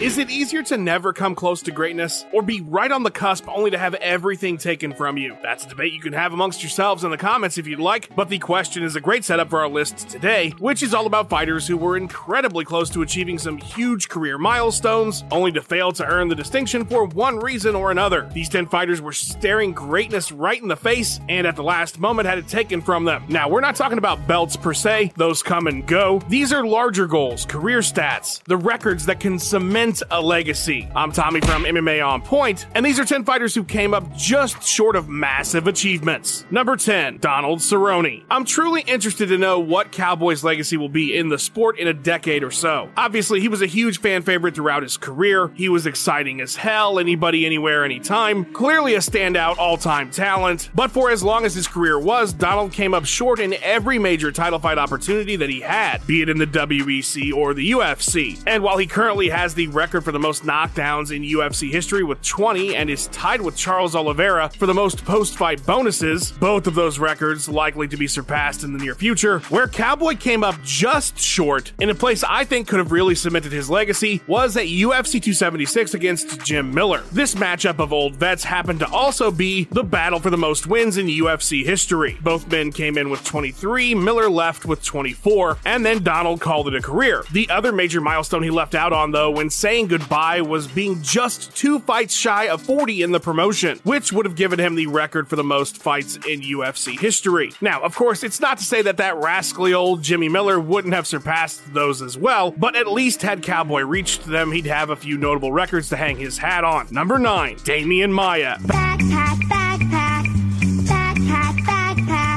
Is it easier to never come close to greatness, or be right on the cusp only to have everything taken from you? That's a debate you can have amongst yourselves in the comments if you'd like, but the question is a great setup for our list today, which is all about fighters who were incredibly close to achieving some huge career milestones, only to fail to earn the distinction for one reason or another. These 10 fighters were staring greatness right in the face, and at the last moment had it taken from them. Now, we're not talking about belts per se, those come and go. These are larger goals, career stats, the records that can cement a legacy. I'm Tommy from MMA On Point, and these are 10 fighters who came up just short of massive achievements. Number 10, Donald Cerrone. I'm truly interested to know what Cowboy's legacy will be in the sport in a decade or so. Obviously, he was a huge fan favorite throughout his career. He was exciting as hell, anybody, anywhere, anytime. Clearly a standout all-time talent, but for as long as his career was, Donald came up short in every major title fight opportunity that he had, be it in the WEC or the UFC. And while he currently has the record for the most knockdowns in UFC history with 20 and is tied with Charles Oliveira for the most post-fight bonuses, both of those records likely to be surpassed in the near future, where Cowboy came up just short in a place I think could have really cemented his legacy was at UFC 276 against Jim Miller. This matchup of old vets happened to also be the battle for the most wins in UFC history. Both men came in with 23, Miller left with 24, and then Donald called it a career. The other major milestone he left out on, though, when saying goodbye was being just 2 fights shy of 40 in the promotion, which would have given him the record for the most fights in UFC history. Now, of course, it's not to say that that rascally old Jimmy Miller wouldn't have surpassed those as well, but at least had Cowboy reached them, he'd have a few notable records to hang his hat on. Number 9, Damian Maia.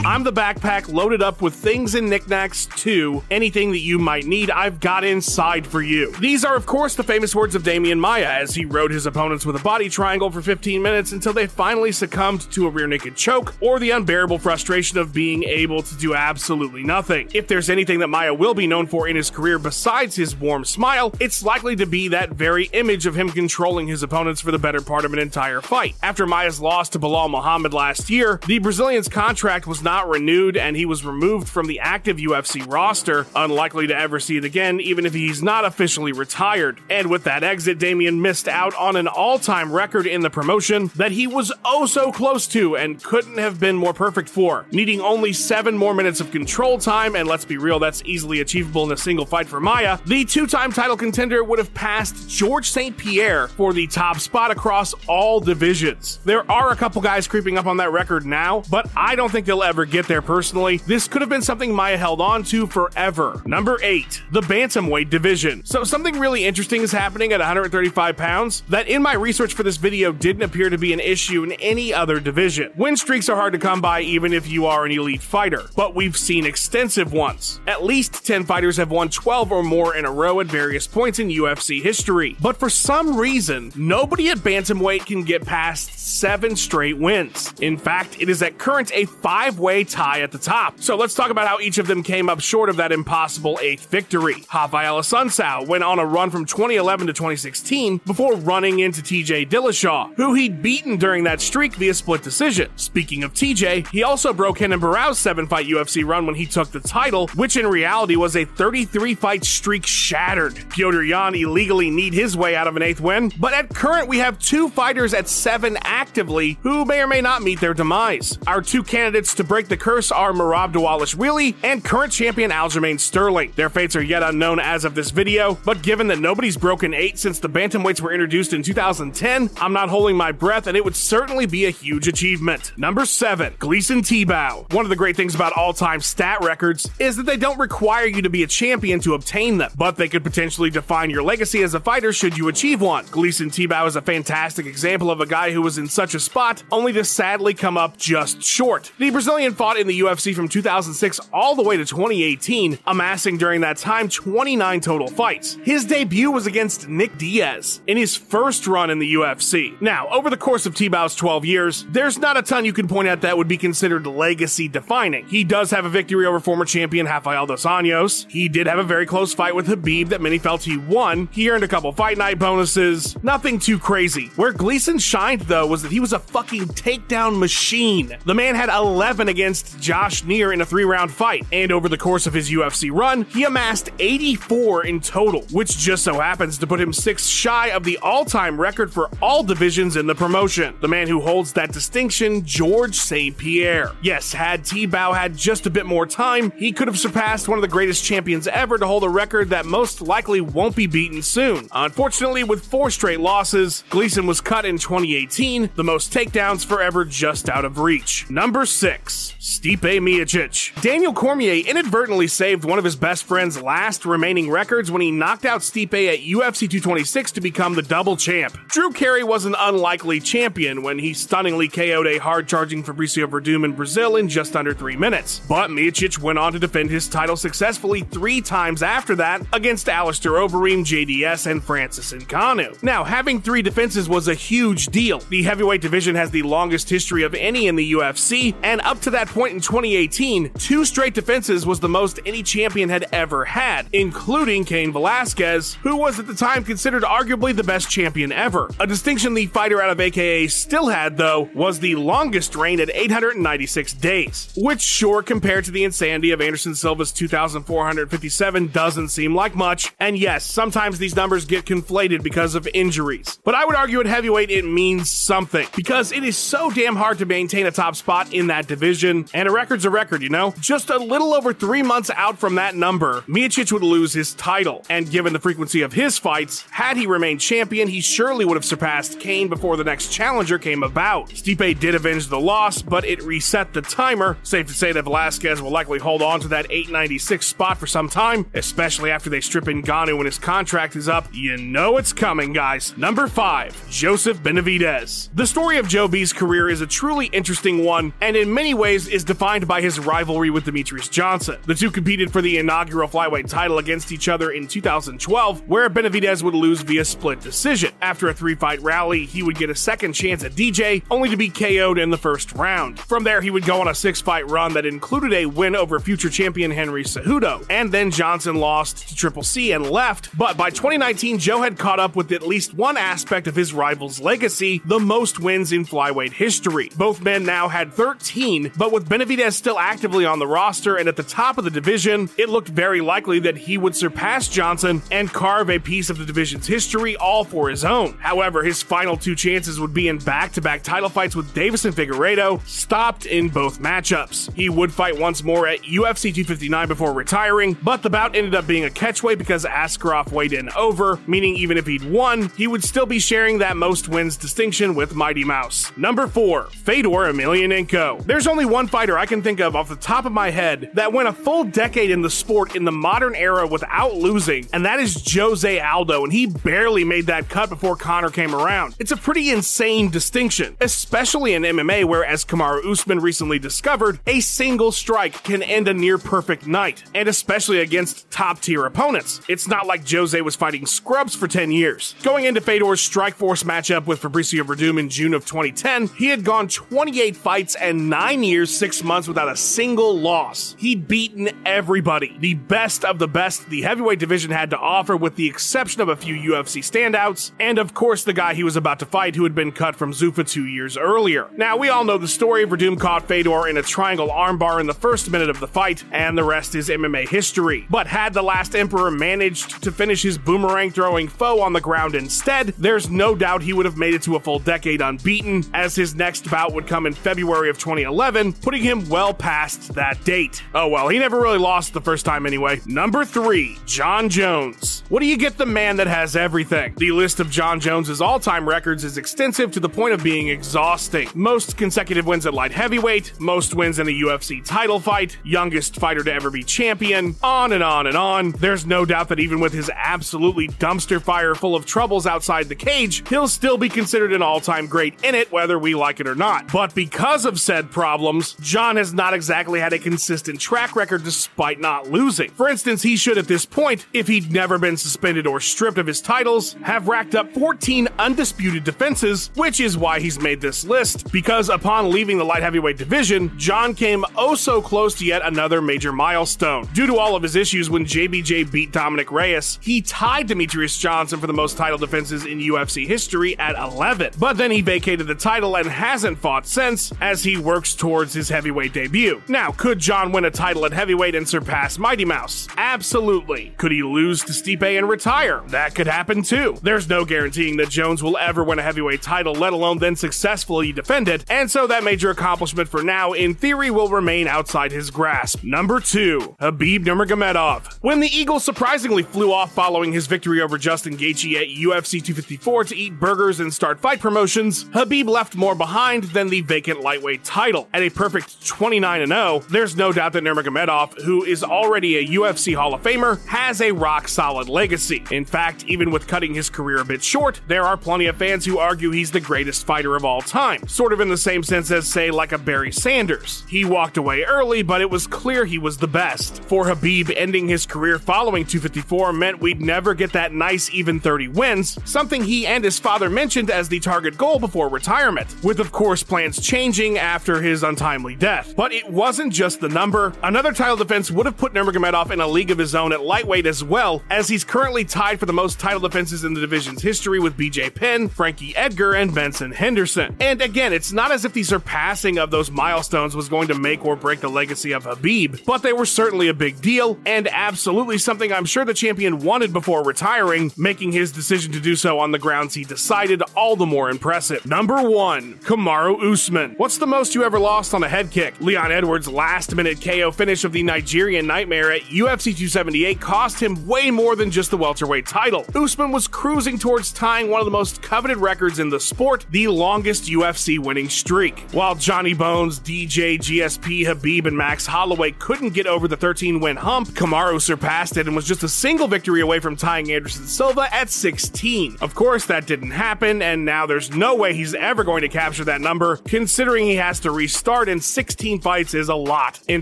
I'm the backpack loaded up with things and knickknacks too. Anything that you might need, I've got inside for you. These are, of course, the famous words of Damian Maia as he rode his opponents with a body triangle for 15 minutes until they finally succumbed to a rear naked choke or the unbearable frustration of being able to do absolutely nothing. If there's anything that Maia will be known for in his career besides his warm smile, it's likely to be that very image of him controlling his opponents for the better part of an entire fight. After Maia's loss to Bilal Muhammad last year, the Brazilian's contract was not renewed and he was removed from the active UFC roster, unlikely to ever see it again even if he's not officially retired. And with that exit, Damian missed out on an all-time record in the promotion that he was oh so close to and couldn't have been more perfect for, needing only 7 more minutes of control time, and let's be real, that's easily achievable in a single fight for Maia. The 2-time title contender would have passed George St-Pierre for the top spot across all divisions. There are a couple guys creeping up on that record now, but I don't think they'll ever get there personally. This could have been something Maia held on to forever. Number 8, the bantamweight division. So something really interesting is happening at 135 pounds that in my research for this video didn't appear to be an issue in any other division. Win streaks are hard to come by even if you are an elite fighter, but we've seen extensive ones. At least 10 fighters have won 12 or more in a row at various points in UFC history, but for some reason, nobody at bantamweight can get past 7 straight wins. In fact, it is at current a 5-way tie at the top. So let's talk about how each of them came up short of that impossible 8th victory. Rafael Assuncao went on a run from 2011 to 2016 before running into T.J. Dillashaw, who he'd beaten during that streak via split decision. Speaking of T.J., he also broke Kenan Barrow's 7-fight UFC run when he took the title, which in reality was a 33-fight streak shattered. Piotr Jan illegally kneed his way out of an 8th win, but at current we have 2 fighters at 7 actively who may or may not meet their demise. Our 2 candidates to break the curse are Merab Dvalishvili and current champion Aljamain Sterling. Their fates are yet unknown as of this video, but given that nobody's broken 8 since the bantamweights were introduced in 2010, I'm not holding my breath and it would certainly be a huge achievement. Number 7, Gleison Tibau. One of the great things about all-time stat records is that they don't require you to be a champion to obtain them, but they could potentially define your legacy as a fighter should you achieve one. Gleison Tibau is a fantastic example of a guy who was in such a spot only to sadly come up just short. The Brazilian fought in the UFC from 2006 all the way to 2018, amassing during that time 29 total fights. His debut was against Nick Diaz in his first run in the UFC. Now, over the course of Tibau's 12 years, there's not a ton you can point at that would be considered legacy defining. He does have a victory over former champion Rafael Dos Anjos. He did have a very close fight with Khabib that many felt he won. He earned a couple fight night bonuses. Nothing too crazy. Where Gleison shined, though, was that he was a fucking takedown machine. The man had 11 against against Josh Neer in a 3-round fight, and over the course of his UFC run, he amassed 84 in total, which just so happens to put him 6 shy of the all-time record for all divisions in the promotion. The man who holds that distinction, George St-Pierre. Yes, had Tibau had just a bit more time, he could have surpassed one of the greatest champions ever to hold a record that most likely won't be beaten soon. Unfortunately, with 4 straight losses, Gleison was cut in 2018, the most takedowns forever just out of reach. Number 6, Stipe Miocic. Daniel Cormier inadvertently saved one of his best friend's last remaining records when he knocked out Stipe at UFC 226 to become the double champ. Drew Carey was an unlikely champion when he stunningly KO'd a hard-charging Fabricio Verdum in Brazil in just under 3 minutes. But Miocic went on to defend his title successfully 3 times after that against Alistair Overeem, JDS, and Francis Ngannou. Now, having 3 defenses was a huge deal. The heavyweight division has the longest history of any in the UFC, and up to that point in 2018, 2 straight defenses was the most any champion had ever had, including Cain Velasquez, who was at the time considered arguably the best champion ever. A distinction the fighter out of AKA still had, though, was the longest reign at 896 days, which sure, compared to the insanity of Anderson Silva's 2,457, doesn't seem like much, and yes, sometimes these numbers get conflated because of injuries. But I would argue at heavyweight it means something, because it is so damn hard to maintain a top spot in that division, and a record's a record, you know? Just a little over 3 months out from that number, Miocic would lose his title, and given the frequency of his fights, had he remained champion, he surely would have surpassed Cain before the next challenger came about. Stipe did avenge the loss, but it reset the timer. Safe to say that Velasquez will likely hold on to that 896 spot for some time, especially after they strip Ngannou when his contract is up. You know it's coming, guys. Number 5, Joseph Benavidez. The story of Joe B's career is a truly interesting one, and in many ways is defined by his rivalry with Demetrius Johnson. The two competed for the inaugural flyweight title against each other in 2012, where Benavidez would lose via split decision. After a 3-fight rally, he would get a second chance at DJ, only to be KO'd in the first round. From there, he would go on a 6-fight run that included a win over future champion Henry Cejudo, and then Johnson lost to Triple C and left, but by 2019, Joe had caught up with at least one aspect of his rival's legacy, the most wins in flyweight history. Both men now had 13, but with Benavidez still actively on the roster and at the top of the division, it looked very likely that he would surpass Johnson and carve a piece of the division's history all for his own. However, his final 2 chances would be in back-to-back title fights with Davis and Figueiredo, stopped in both matchups. He would fight once more at UFC 259 before retiring, but the bout ended up being a catchweight because Askarov weighed in over, meaning even if he'd won, he would still be sharing that most wins distinction with Mighty Mouse. Number 4, Fedor Emelianenko. There's only one fighter I can think of off the top of my head that went a full decade in the sport in the modern era without losing, and that is Jose Aldo, and he barely made that cut before Conor came around. It's a pretty insane distinction, especially in MMA, where, as Kamaru Usman recently discovered, a single strike can end a near-perfect night, and especially against top-tier opponents. It's not like Jose was fighting scrubs for 10 years. Going into Fedor's Strikeforce matchup with Fabricio Verdum in June of 2010, he had gone 28 fights and 9 years, 6 months without a single loss. He'd beaten everybody, the best of the best the heavyweight division had to offer, with the exception of a few UFC standouts, and of course the guy he was about to fight who had been cut from Zuffa 2 years earlier. Now, we all know the story. Verdum caught Fedor in a triangle armbar in the first minute of the fight, and the rest is MMA history. But had the Last Emperor managed to finish his boomerang-throwing foe on the ground instead, there's no doubt he would have made it to a full decade unbeaten, as his next bout would come in February of 2011, putting him well past that date. Oh well, he never really lost the first time anyway. Number 3, John Jones. What do you get the man that has everything? The list of John Jones's all-time records is extensive to the point of being exhausting. Most consecutive wins at light heavyweight, most wins in a UFC title fight, youngest fighter to ever be champion, on and on and on. There's no doubt that even with his absolutely dumpster fire full of troubles outside the cage, he'll still be considered an all-time great in it, whether we like it or not. But because of said problems, John has not exactly had a consistent track record despite not losing. For instance, he should at this point, if he'd never been suspended or stripped of his titles, have racked up 14 undisputed defenses, which is why he's made this list, because upon leaving the light heavyweight division, John came oh so close to yet another major milestone. Due to all of his issues when JBJ beat Dominic Reyes, he tied Demetrius Johnson for the most title defenses in UFC history at 11, but then he vacated the title and hasn't fought since, as he works towards his heavyweight debut. Now, could John win a title at heavyweight and surpass Mighty Mouse? Absolutely. Could he lose to Stipe and retire? That could happen too. There's no guaranteeing that Jones will ever win a heavyweight title, let alone then successfully defend it, and so that major accomplishment for now, in theory, will remain outside his grasp. Number 2. Khabib Nurmagomedov. When the Eagle surprisingly flew off following his victory over Justin Gaethje at UFC 254 to eat burgers and start fight promotions, Khabib left more behind than the vacant lightweight title. At a perfect 29-0, there's no doubt that Nurmagomedov, who is already a UFC Hall of Famer, has a rock-solid legacy. In fact, even with cutting his career a bit short, there are plenty of fans who argue he's the greatest fighter of all time, sort of in the same sense as, say, like a Barry Sanders. He walked away early, but it was clear he was the best. For Khabib, ending his career following 254 meant we'd never get that nice even 30 wins, something he and his father mentioned as the target goal before retirement, with of course plans changing after his untimely death. But it wasn't just the number. Another title defense would have put Nurmagomedov in a league of his own at lightweight as well, as he's currently tied for the most title defenses in the division's history with BJ Penn, Frankie Edgar, and Benson Henderson. And again, it's not as if the surpassing of those milestones was going to make or break the legacy of Khabib, but they were certainly a big deal, and absolutely something I'm sure the champion wanted before retiring, making his decision to do so on the grounds he decided all the more impressive. Number 1. Kamaru Usman. What's the most you ever lost on a head kick? Leon Edwards' last-minute KO finish of the Nigerian Nightmare at UFC 278 cost him way more than just the welterweight title. Usman was cruising towards tying one of the most coveted records in the sport, the longest UFC winning streak. While Johnny Bones, DJ, GSP, Khabib, and Max Holloway couldn't get over the 13-win hump, Kamaru surpassed it and was just a single victory away from tying Anderson Silva at 16. Of course, that didn't happen, and now there's no way he's ever going to capture that number, considering he has to restart, and 16 fights is a lot. In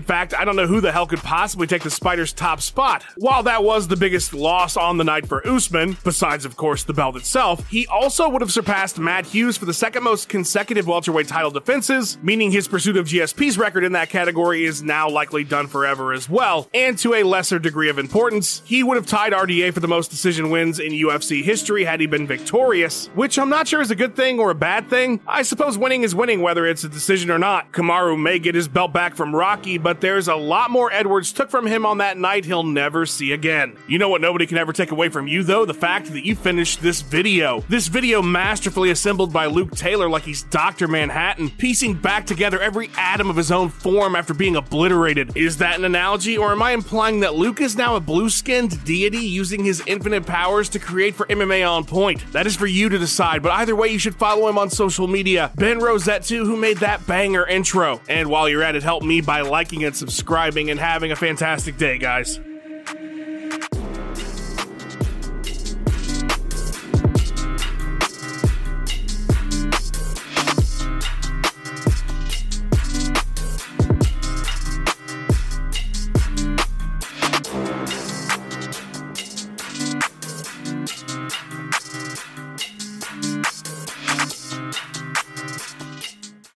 fact, I don't know who the hell could possibly take the Spider's top spot. While that was the biggest loss on the night for Usman, besides, of course, the belt itself, he also would have surpassed Matt Hughes for the second most consecutive welterweight title defenses, meaning his pursuit of GSP's record in that category is now likely done forever as well. And to a lesser degree of importance, he would have tied RDA for the most decision wins in UFC history had he been victorious, which I'm not sure is a good thing or a bad thing. I suppose winning is winning whether it's a decision or not. Kamaru may get his belt back from Rocky, but there's a lot more Edwards took from him on that night he'll never see again. You know what nobody can ever take away from you though? The fact that you finished this video. This video masterfully assembled by Luke Taylor like he's Dr. Manhattan, piecing back together every atom of his own form after being obliterated. Is that an analogy, or am I implying that Luke is now a blue-skinned deity using his infinite powers to create for MMA On Point? That is for you to decide, but either way you should follow him on social media, Ben Rosette too, who made that banger intro. And while you're at it, help me by liking and subscribing, and having a fantastic day, guys.